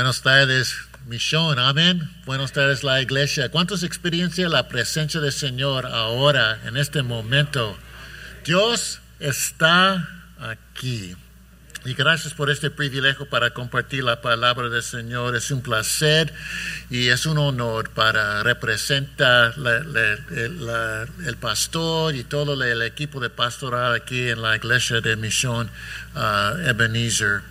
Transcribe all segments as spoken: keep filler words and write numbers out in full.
Buenas tardes, misión, amén. Buenas tardes, la iglesia. ¿Cuántos experiencian la presencia del Señor ahora, en este momento? Dios está aquí. Y gracias por este privilegio para compartir la palabra del Señor. Es un placer y es un honor para representar la, la, la, el pastor y todo el equipo de pastoral aquí en la iglesia de Misión uh, Ebenezer.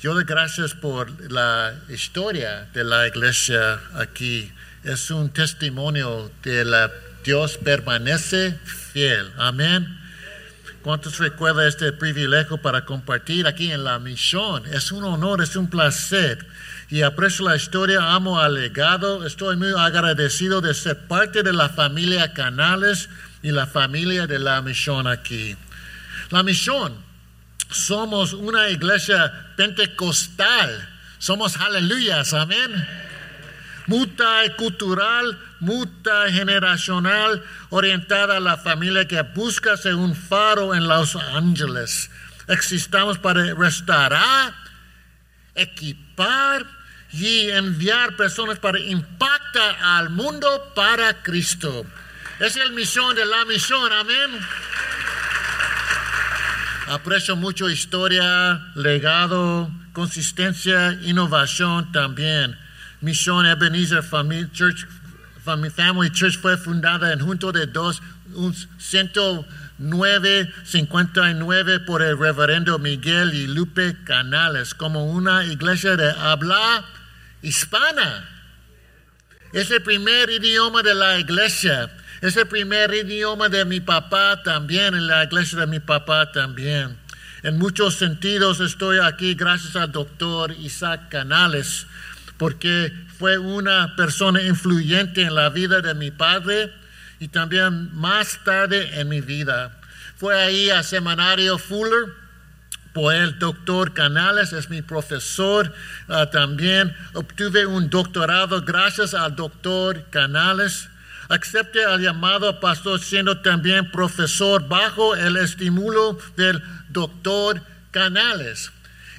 Yo doy gracias por la historia de la iglesia aquí. Es un testimonio de la Dios permanece fiel. Amén. ¿Cuántos recuerdan este privilegio para compartir aquí en la misión? Es un honor, es un placer. Y aprecio la historia, amo al legado. Estoy muy agradecido de ser parte de la familia Canales y la familia de la misión aquí. La misión, somos una iglesia pentecostal. Somos aleluyas, amén. Multicultural, multigeneracional, orientada a la familia que busca ser un faro en Los Ángeles. Existamos para restaurar, equipar y enviar personas para impactar al mundo para Cristo. Es la misión de la misión, amén. Aprecio mucho historia, legado, consistencia, innovación también. Misión Ebenezer Family Church, Family Church fue fundada en junio de mil novecientos cincuenta y nueve por el reverendo Miguel y Lupe Canales como una iglesia de habla hispana. Es el primer idioma de la iglesia. Es el primer idioma de mi papá también, en la iglesia de mi papá también. En muchos sentidos estoy aquí gracias al doctor Isaac Canales, porque fue una persona influyente en la vida de mi padre y también más tarde en mi vida. Fue ahí al seminario Fuller, por el doctor Canales, es mi profesor uh, también. Obtuve un doctorado gracias al doctor Canales. Acepté al llamado a pastor siendo también profesor bajo el estímulo del doctor Canales.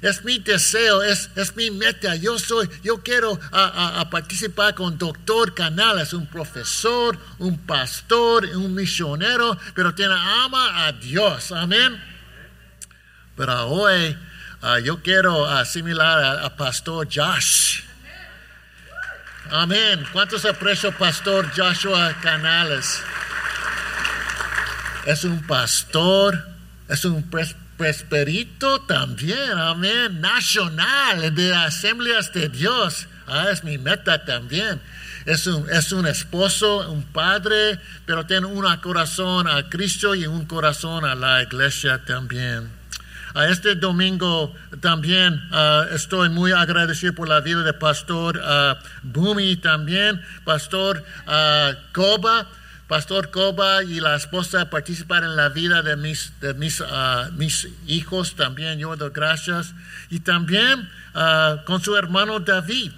Es mi deseo, es, es mi meta. Yo soy, yo quiero a, a, a participar con doctor Canales, un profesor, un pastor, un misionero, pero tiene ama a Dios. Amén. Pero hoy uh, yo quiero asimilar a, a pastor Josh. Amén. ¿Cuántos aprecian pastor Joshua Canales? Es un pastor, es un pres- presperito también, amén, nacional de Asambleas de Dios. Ah, es mi meta también. Es un, es un esposo, un padre, pero tiene un corazón a Cristo y un corazón a la iglesia también. Ah, este domingo también ah, estoy muy agradecido por la vida de pastor ah, Bumi también, pastor ah, Coba. Pastor Coba y la esposa participan en la vida de mis, de mis, uh, mis hijos también. Yo doy gracias. Y también uh, con su hermano David.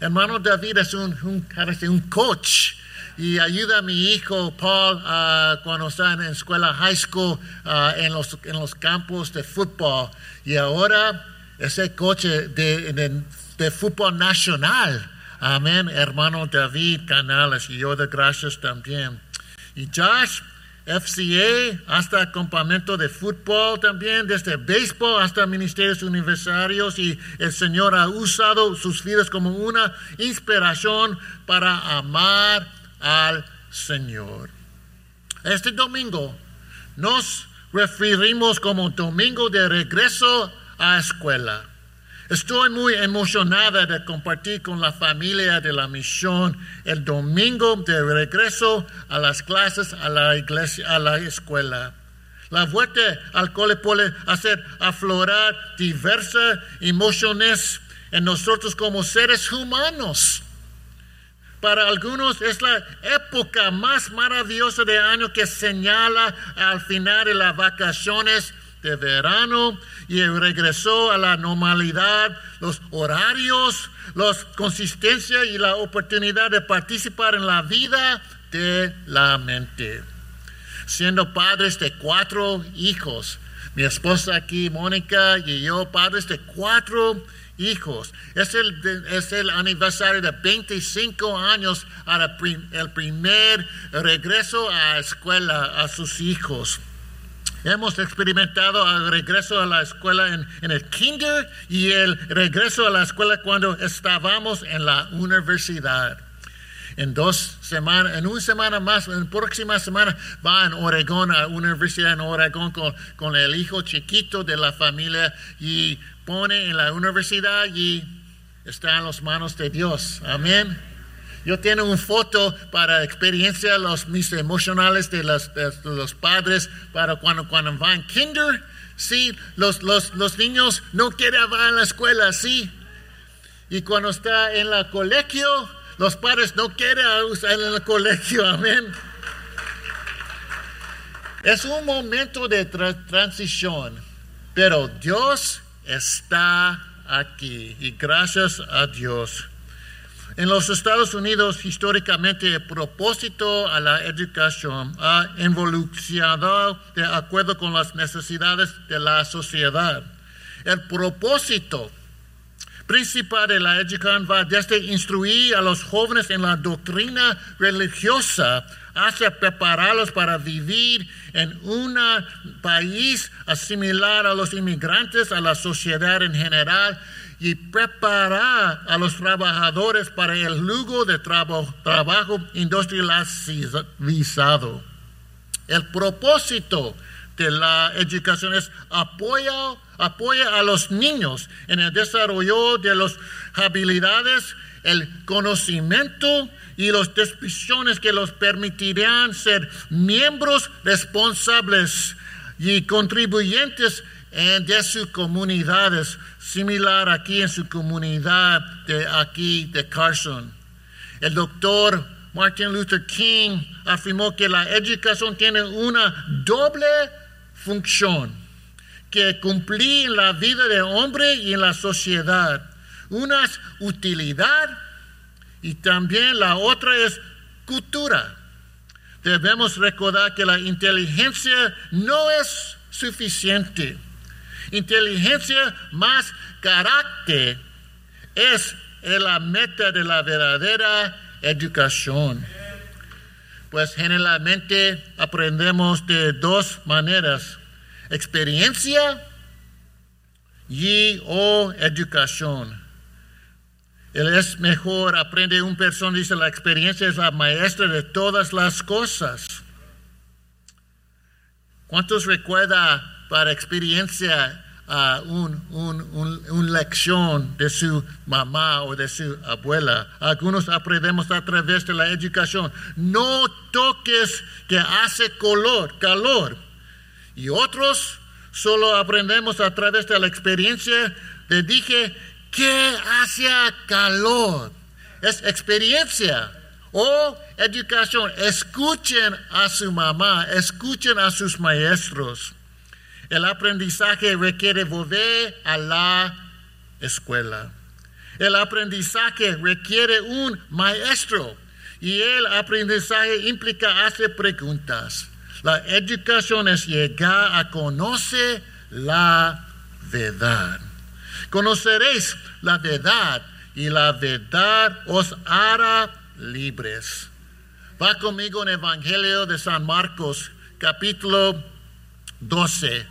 Hermano David es un, un, un coach y ayuda a mi hijo Paul uh, cuando está en escuela high school uh, en, los, en los campos de fútbol. Y ahora ese coach de, de, de fútbol nacional. Amén, hermano David Canales. Y yo doy gracias también. Y Josh, F C A, hasta campamento de fútbol también, desde béisbol hasta ministerios universitarios. Y el Señor ha usado sus vidas como una inspiración para amar al Señor. Este domingo nos referimos como domingo de regreso a escuela. Estoy muy emocionada de compartir con la familia de la misión el domingo de regreso a las clases, a la iglesia, a la escuela. La vuelta al cole puede hacer aflorar diversas emociones en nosotros como seres humanos. Para algunos es la época más maravillosa del año que señala al final de las vacaciones de verano y regresó a la normalidad, los horarios, la consistencia y la oportunidad de participar en la vida de la mente. Siendo padres de cuatro hijos, mi esposa aquí, Mónica, y yo, padres de cuatro hijos. Es el, es el aniversario de veinticinco años al prim, el primer regreso a escuela a sus hijos. Hemos experimentado el regreso a la escuela en, en el kinder y el regreso a la escuela cuando estábamos en la universidad. En dos semanas, en una semana más, en la próxima semana va en Oregón, a la universidad en Oregón con, con el hijo chiquito de la familia y pone en la universidad y está en las manos de Dios. Amén. Yo tengo una foto para experiencia, los mis emocionales de los, de los padres para cuando, cuando van kinder. Sí, los, los, los niños no quieren ir a la escuela, sí. Y cuando está en el colegio, los padres no quieren usar en el colegio, amén. Es un momento de tra- transición, pero Dios está aquí y gracias a Dios. En los Estados Unidos, históricamente, el propósito a la educación ha evolucionado de acuerdo con las necesidades de la sociedad. El propósito principal de la educación va desde instruir a los jóvenes en la doctrina religiosa hasta prepararlos para vivir en un país, asimilar a los inmigrantes, a la sociedad en general y preparar a los trabajadores para el lugar de trabo, trabajo industrializado. El propósito de la educación es apoyar Apoya a los niños en el desarrollo de las habilidades, el conocimiento y las disposiciones que los permitirán ser miembros responsables y contribuyentes en, de sus comunidades, similar aquí en su comunidad de aquí de Carson. El doctor Martin Luther King afirmó que la educación tiene una doble función que cumplir en la vida del hombre y en la sociedad. Una es utilidad y también la otra es cultura. Debemos recordar que la inteligencia no es suficiente. Inteligencia más carácter es la meta de la verdadera educación. Pues generalmente aprendemos de dos maneras: experiencia y o educación. Él es mejor, aprende una persona, dice la experiencia es la maestra de todas las cosas. ¿Cuántos recuerda para experiencia a uh, un, un, un, un lección de su mamá o de su abuela? Algunos aprendemos a través de la educación. No toques que hace color, calor. Y otros solo aprendemos a través de la experiencia. Le dije, ¿qué hace calor? Es experiencia o educación. Escuchen a su mamá, escuchen a sus maestros. El aprendizaje requiere volver a la escuela. El aprendizaje requiere un maestro. Y el aprendizaje implica hacer preguntas. La educación es llegar a conocer la verdad. Conoceréis la verdad y la verdad os hará libres. Va conmigo en el Evangelio de San Marcos, capítulo doce.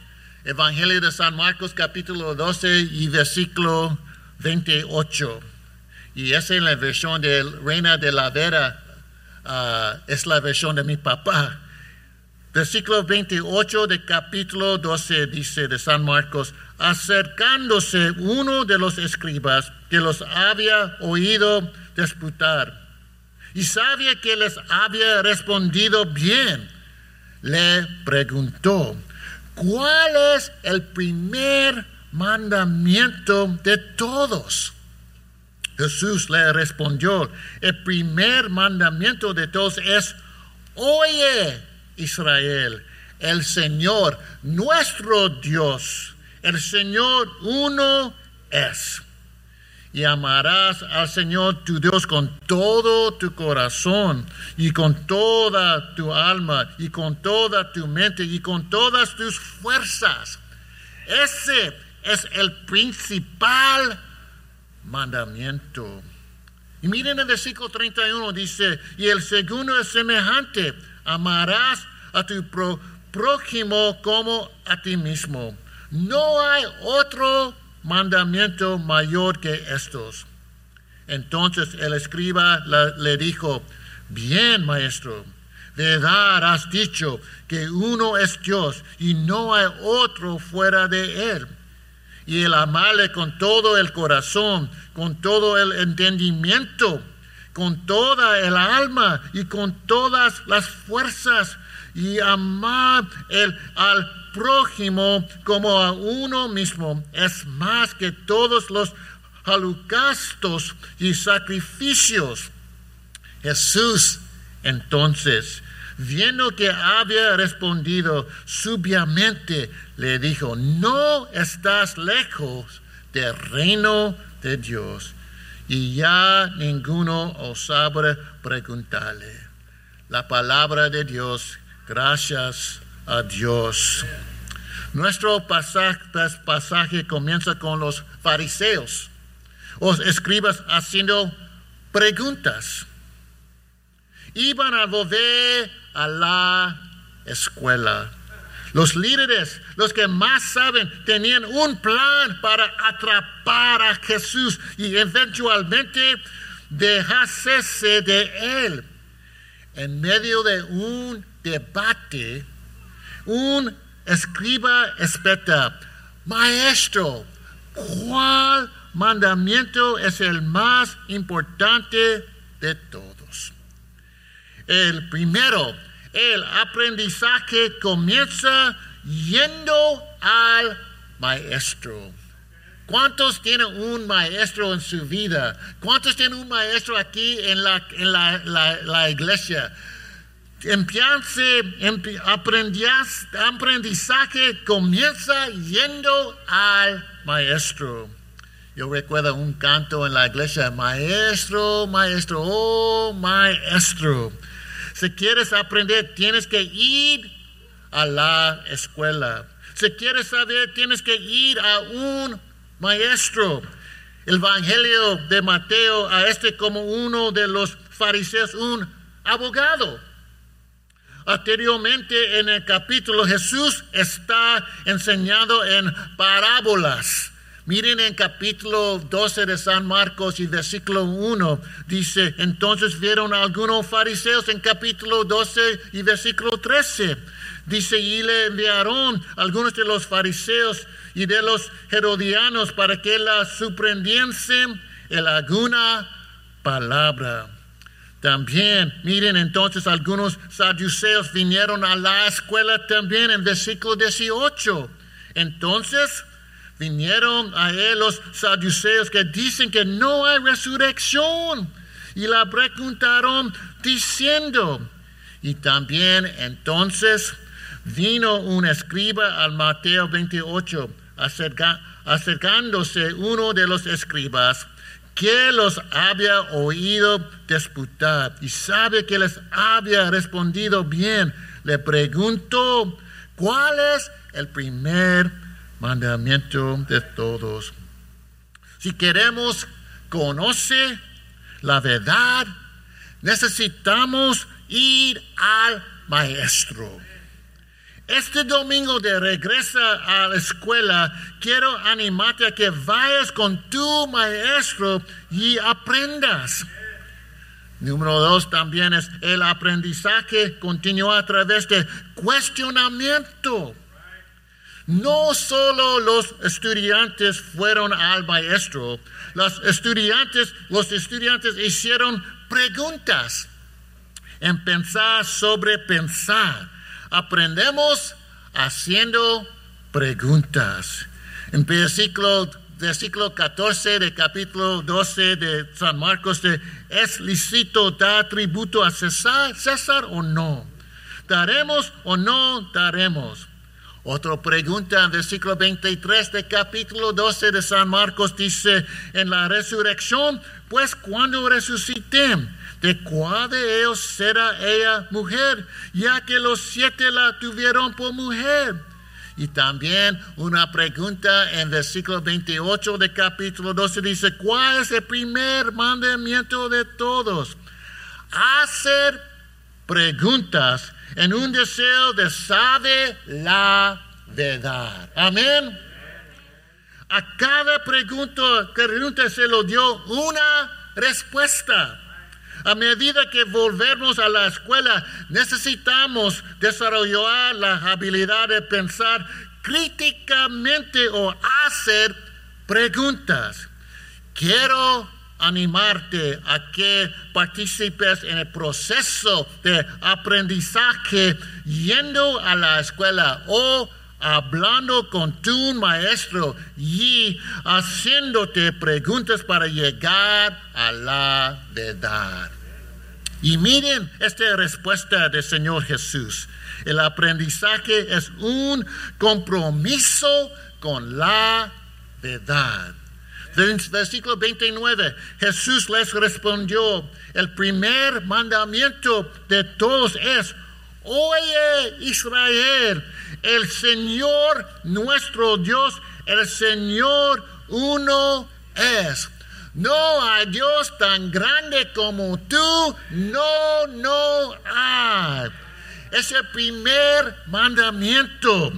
Evangelio de San Marcos, capítulo doce y versículo veintiocho. Y esa es la versión de Reina de la Vera. Uh, es la versión de mi papá. Versículo veintiocho de capítulo doce dice de San Marcos: acercándose uno de los escribas que los había oído disputar y sabía que les había respondido bien, le preguntó: ¿cuál es el primer mandamiento de todos? Jesús le respondió: el primer mandamiento de todos es: oye, Israel, el Señor, nuestro Dios, el Señor uno es. Y amarás al Señor tu Dios con todo tu corazón y con toda tu alma y con toda tu mente y con todas tus fuerzas. Ese es el principal mandamiento. Y miren el versículo treinta y uno, dice, y el segundo es semejante, amarás a tu pro, prójimo como a ti mismo. No hay otro mandamiento mayor que estos. Entonces el escriba la, le dijo, bien, maestro, verdad has dicho que uno es Dios y no hay otro fuera de él. Y el amarle con todo el corazón, con todo el entendimiento, con toda el alma y con todas las fuerzas. Y amar el, al prójimo como a uno mismo es más que todos los holocaustos y sacrificios. Jesús, entonces, viendo que había respondido sabiamente, le dijo, no estás lejos del reino de Dios. Y ya ninguno osaba preguntarle. La palabra de Dios, gracias a Dios. Nuestro pasaje, pasaje comienza con los fariseos, los escribas haciendo preguntas. Iban a volver a la escuela. Los líderes, los que más saben, tenían un plan para atrapar a Jesús y eventualmente dejarse de él. En medio de un debate, un escriba espeta, maestro, ¿cuál mandamiento es el más importante de todos? El primero, el aprendizaje comienza yendo al maestro. ¿Cuántos tienen un maestro en su vida? ¿Cuántos tienen un maestro aquí en la, en la, la, la iglesia? Empiece, empe, aprendizaje comienza yendo al maestro. Yo recuerdo un canto en la iglesia, maestro, maestro, oh maestro. Si quieres aprender, tienes que ir a la escuela. Si quieres saber, tienes que ir a un maestro. El Evangelio de Mateo a este como uno de los fariseos, un abogado. Anteriormente en el capítulo, Jesús está enseñando en parábolas. Miren en capítulo doce de San Marcos y versículo uno, dice, entonces vieron algunos fariseos en capítulo doce y versículo trece. Dice, y le enviaron algunos de los fariseos y de los herodianos para que la sorprendiesen en alguna palabra. También, miren, entonces algunos saduceos vinieron a la escuela también en versículo dieciocho. Entonces vinieron a él los saduceos que dicen que no hay resurrección. Y la preguntaron diciendo. Y también entonces vino un escriba al Mateo veintiocho, acerca, acercándose uno de los escribas que los había oído disputar y sabe que les había respondido bien. Le preguntó, ¿cuál es el primer mandamiento de todos? Si queremos conocer la verdad, necesitamos ir al maestro. Este domingo de regreso a la escuela, quiero animarte a que vayas con tu maestro y aprendas. Número dos también es el aprendizaje continúa a través de cuestionamiento. No solo los estudiantes fueron al maestro, los estudiantes, los estudiantes hicieron preguntas. En pensar sobre pensar, aprendemos haciendo preguntas. En versículo, versículo catorce de capítulo doce de San Marcos, ¿es lícito dar tributo a César, César o no? ¿Daremos o no daremos? Otra pregunta en versículo veintitrés de capítulo doce de San Marcos dice, en la resurrección, pues cuando resuciten, ¿de cuál de ellos será ella mujer? Ya que los siete la tuvieron por mujer. Y también una pregunta en versículo veintiocho de capítulo doce dice, ¿cuál es el primer mandamiento de todos? Hacer preguntas en un deseo de saber la verdad. Amén. A cada pregunta, pregunta se lo dio una respuesta. A medida que volvemos a la escuela, necesitamos desarrollar la habilidad de pensar críticamente o hacer preguntas. Quiero animarte a que participes en el proceso de aprendizaje yendo a la escuela o hablando con tu maestro y haciéndote preguntas para llegar a la verdad. Y miren esta respuesta del Señor Jesús. El aprendizaje es un compromiso con la verdad. Versículo veintinueve, Jesús les respondió, el primer mandamiento de todos es, oye Israel, el Señor nuestro Dios, el Señor uno es. No hay Dios tan grande como tú, no, no hay. Es el primer mandamiento.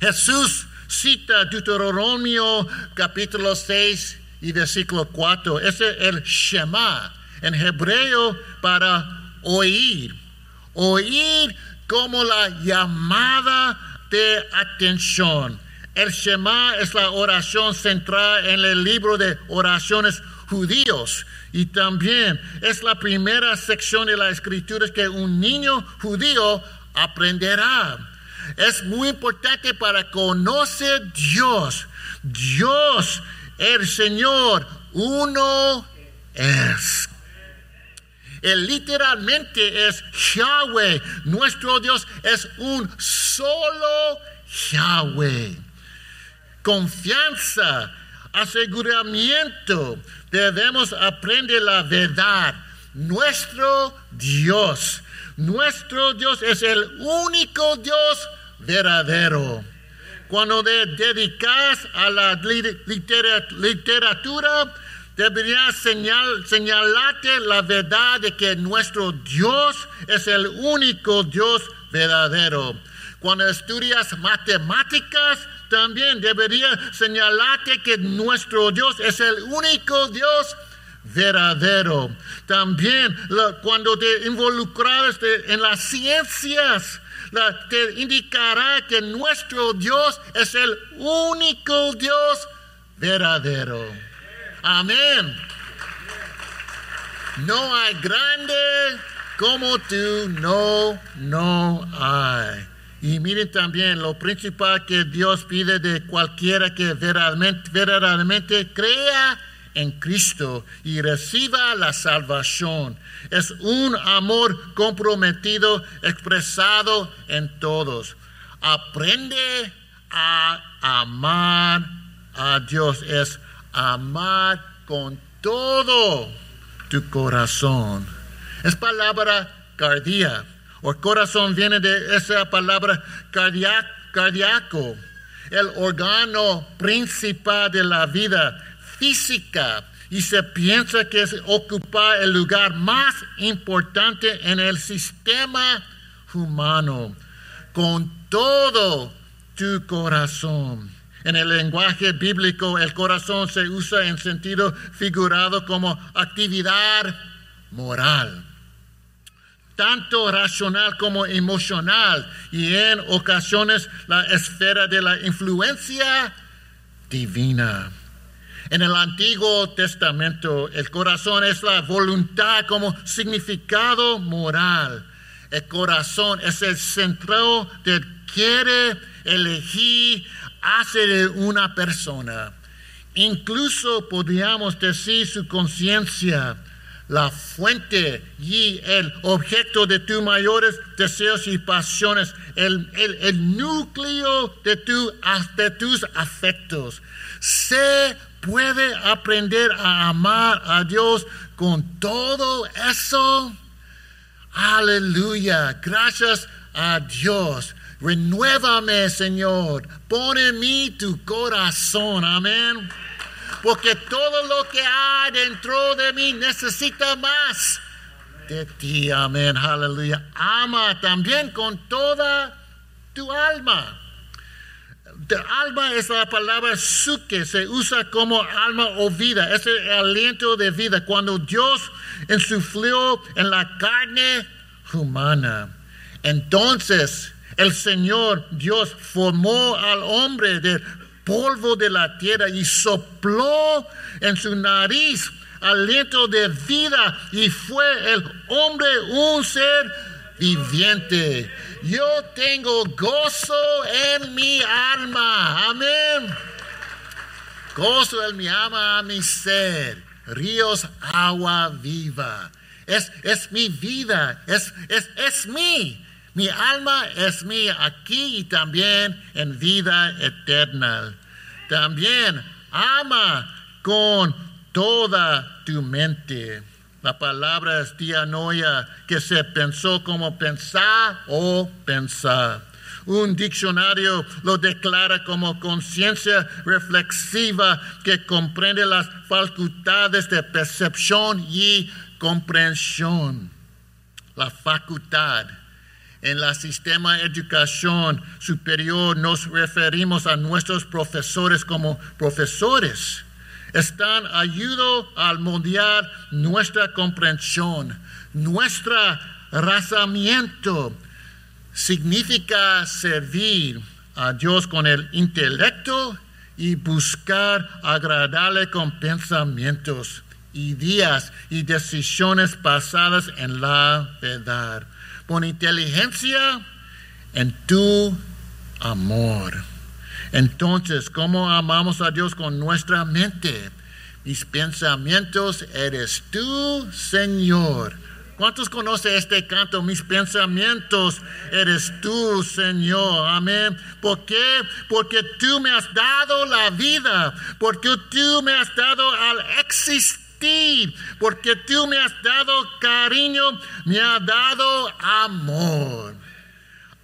Jesús cita Deuteronomio capítulo seis y versículo cuatro. Es el Shema en hebreo para oír. Oír como la llamada de atención. El Shema es la oración central en el libro de oraciones judíos. Y también es la primera sección de las escrituras que un niño judío aprenderá. Es muy importante para conocer Dios. Dios, el Señor, uno es. Él literalmente es Yahweh. Nuestro Dios es un solo Yahweh. Confianza, aseguramiento. Debemos aprender la verdad. Nuestro Dios. Nuestro Dios es el único Dios verdadero. Cuando te dedicas a la literatura, deberías señal, señalarte la verdad de que nuestro Dios es el único Dios verdadero. Cuando estudias matemáticas, también deberías señalarte que nuestro Dios es el único Dios verdadero. También la, cuando te involucras de, en las ciencias, la, te indicará que nuestro Dios es el único Dios verdadero. Amén. No hay grande como tú, no, no hay. Y miren también lo principal que Dios pide de cualquiera que verdaderamente, verdaderamente crea en Cristo y reciba la salvación. Es un amor comprometido expresado en todos. Aprende a amar a Dios. Es amar con todo tu corazón. Es palabra cardía. O corazón viene de esa palabra cardíaco. El órgano principal de la vida física, y se piensa que ocupa el lugar más importante en el sistema humano. Con todo tu corazón. En el lenguaje bíblico, el corazón se usa en sentido figurado como actividad moral, tanto racional como emocional, y en ocasiones la esfera de la influencia divina. En el Antiguo Testamento, el corazón es la voluntad como significado moral. El corazón es el centro de quiere elegir hacer una persona. Incluso podríamos decir su conciencia, la fuente y el objeto de tus mayores deseos y pasiones, el, el, el núcleo de, tu, de tus afectos. Sé ¿puede aprender a amar a Dios con todo eso? Aleluya. Gracias a Dios. Renuévame, Señor. Pon en mí tu corazón. Amén. Porque todo lo que hay dentro de mí necesita más de ti. Amén. Aleluya. Ama también con toda tu alma. El alma es la palabra psuque, se usa como alma o vida, es el aliento de vida. Cuando Dios insufló en la carne humana, entonces el Señor Dios formó al hombre del polvo de la tierra y sopló en su nariz aliento de vida y fue el hombre un ser viviente. Yo tengo gozo en mi alma. Amén. Gozo en mi alma, mi ser. Ríos, agua viva. Es, es mi vida. Es, es, es mí. Mi alma es mí aquí y también en vida eterna. También ama con toda tu mente. La palabra es dianoia, que se pensó como pensar o pensar. Un diccionario lo declara como conciencia reflexiva que comprende las facultades de percepción y comprensión. La facultad. En el sistema de educación superior nos referimos a nuestros profesores como profesores. Están ayudando a moldear nuestra comprensión, nuestro razonamiento. Significa servir a Dios con el intelecto y buscar agradarle con pensamientos, ideas y decisiones basadas en la verdad. Pon inteligencia en tu amor. Entonces, ¿cómo amamos a Dios con nuestra mente? Mis pensamientos eres tú, Señor. ¿Cuántos conocen este canto? Mis pensamientos eres tú, Señor. Amén. ¿Por qué? Porque tú me has dado la vida. Porque tú me has dado al existir. Porque tú me has dado cariño. Me has dado amor.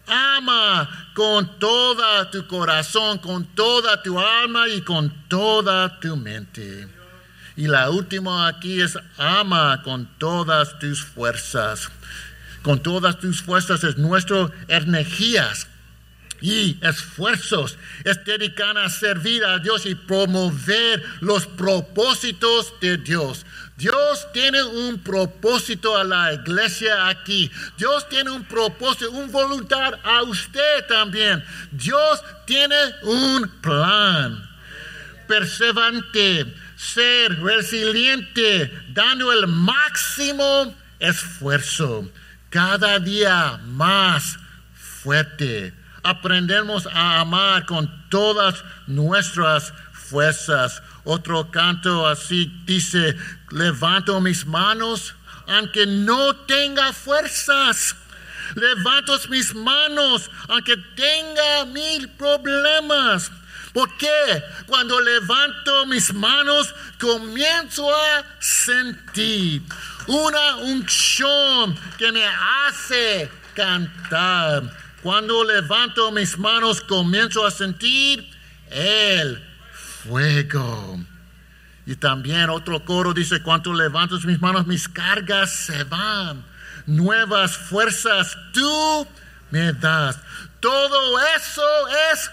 Ama con toda tu corazón, con toda tu alma y con toda tu mente. Y la última aquí es ama con todas tus fuerzas. Con todas tus fuerzas es nuestras energías y esfuerzos. Es dedicar a servir a Dios y promover los propósitos de Dios. Dios tiene un propósito a la iglesia aquí. Dios tiene un propósito, un voluntad a usted también. Dios tiene un plan. Perseverante, ser resiliente, dando el máximo esfuerzo. Cada día más fuerte. Aprendemos a amar con todas nuestras fuerzas. Otro canto así dice, levanto mis manos aunque no tenga fuerzas. Levanto mis manos aunque tenga mil problemas. ¿Por qué? Cuando levanto mis manos comienzo a sentir una unción que me hace cantar. Cuando levanto mis manos comienzo a sentir el fuego. Y también otro coro dice, cuando levanto mis manos, mis cargas se van. Nuevas fuerzas tú me das. Todo eso es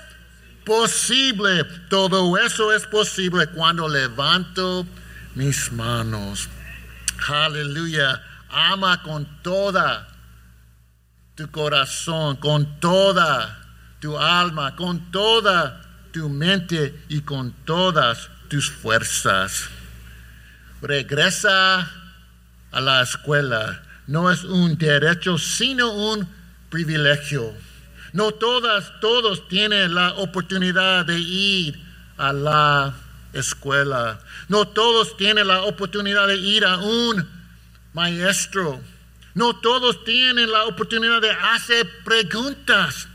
posible. Todo eso es posible cuando levanto mis manos. Aleluya. Ama con toda tu corazón, con toda tu alma, con toda tu mente y con todas tus fuerzas. Regresa a la escuela. No es un derecho, sino un privilegio. No todas, todos tienen la oportunidad de ir a la escuela. No todos tienen la oportunidad de ir a un maestro. No todos tienen la oportunidad de hacer preguntas.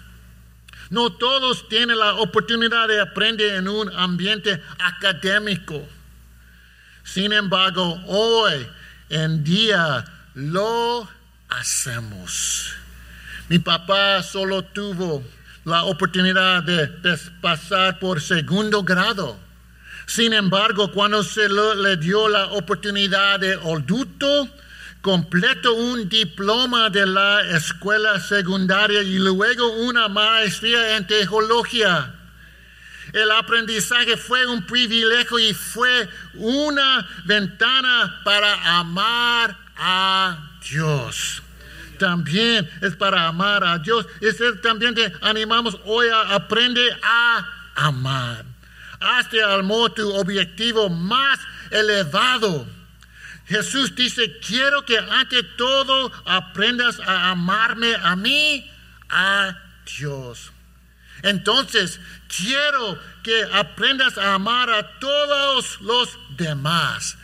No todos tienen la oportunidad de aprender en un ambiente académico. Sin embargo, hoy en día lo hacemos. Mi papá solo tuvo la oportunidad de, de pasar por segundo grado. Sin embargo, cuando se le dio la oportunidad de adulto, completó un diploma de la escuela secundaria y luego una maestría en teología. El aprendizaje fue un privilegio y fue una ventana para amar a Dios. También es para amar a Dios. Es también te animamos hoy a aprender a amar. Hazte al modo tu objetivo más elevado. Jesús dice, quiero que ante todo aprendas a amarme a mí, a Dios. Entonces, quiero que aprendas a amar a todos los demás.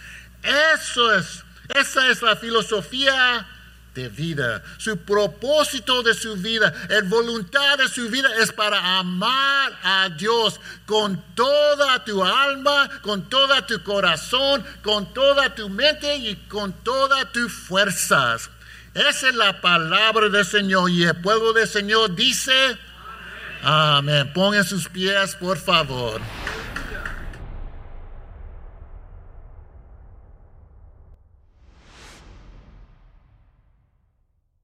Eso es, esa es la filosofía de vida. Su propósito de su vida, la voluntad de su vida es para amar a Dios con toda tu alma, con todo tu corazón, con toda tu mente y con todas tus fuerzas. Esa es la palabra del Señor y el pueblo del Señor dice, amén. Amén. Pongan sus pies, por favor.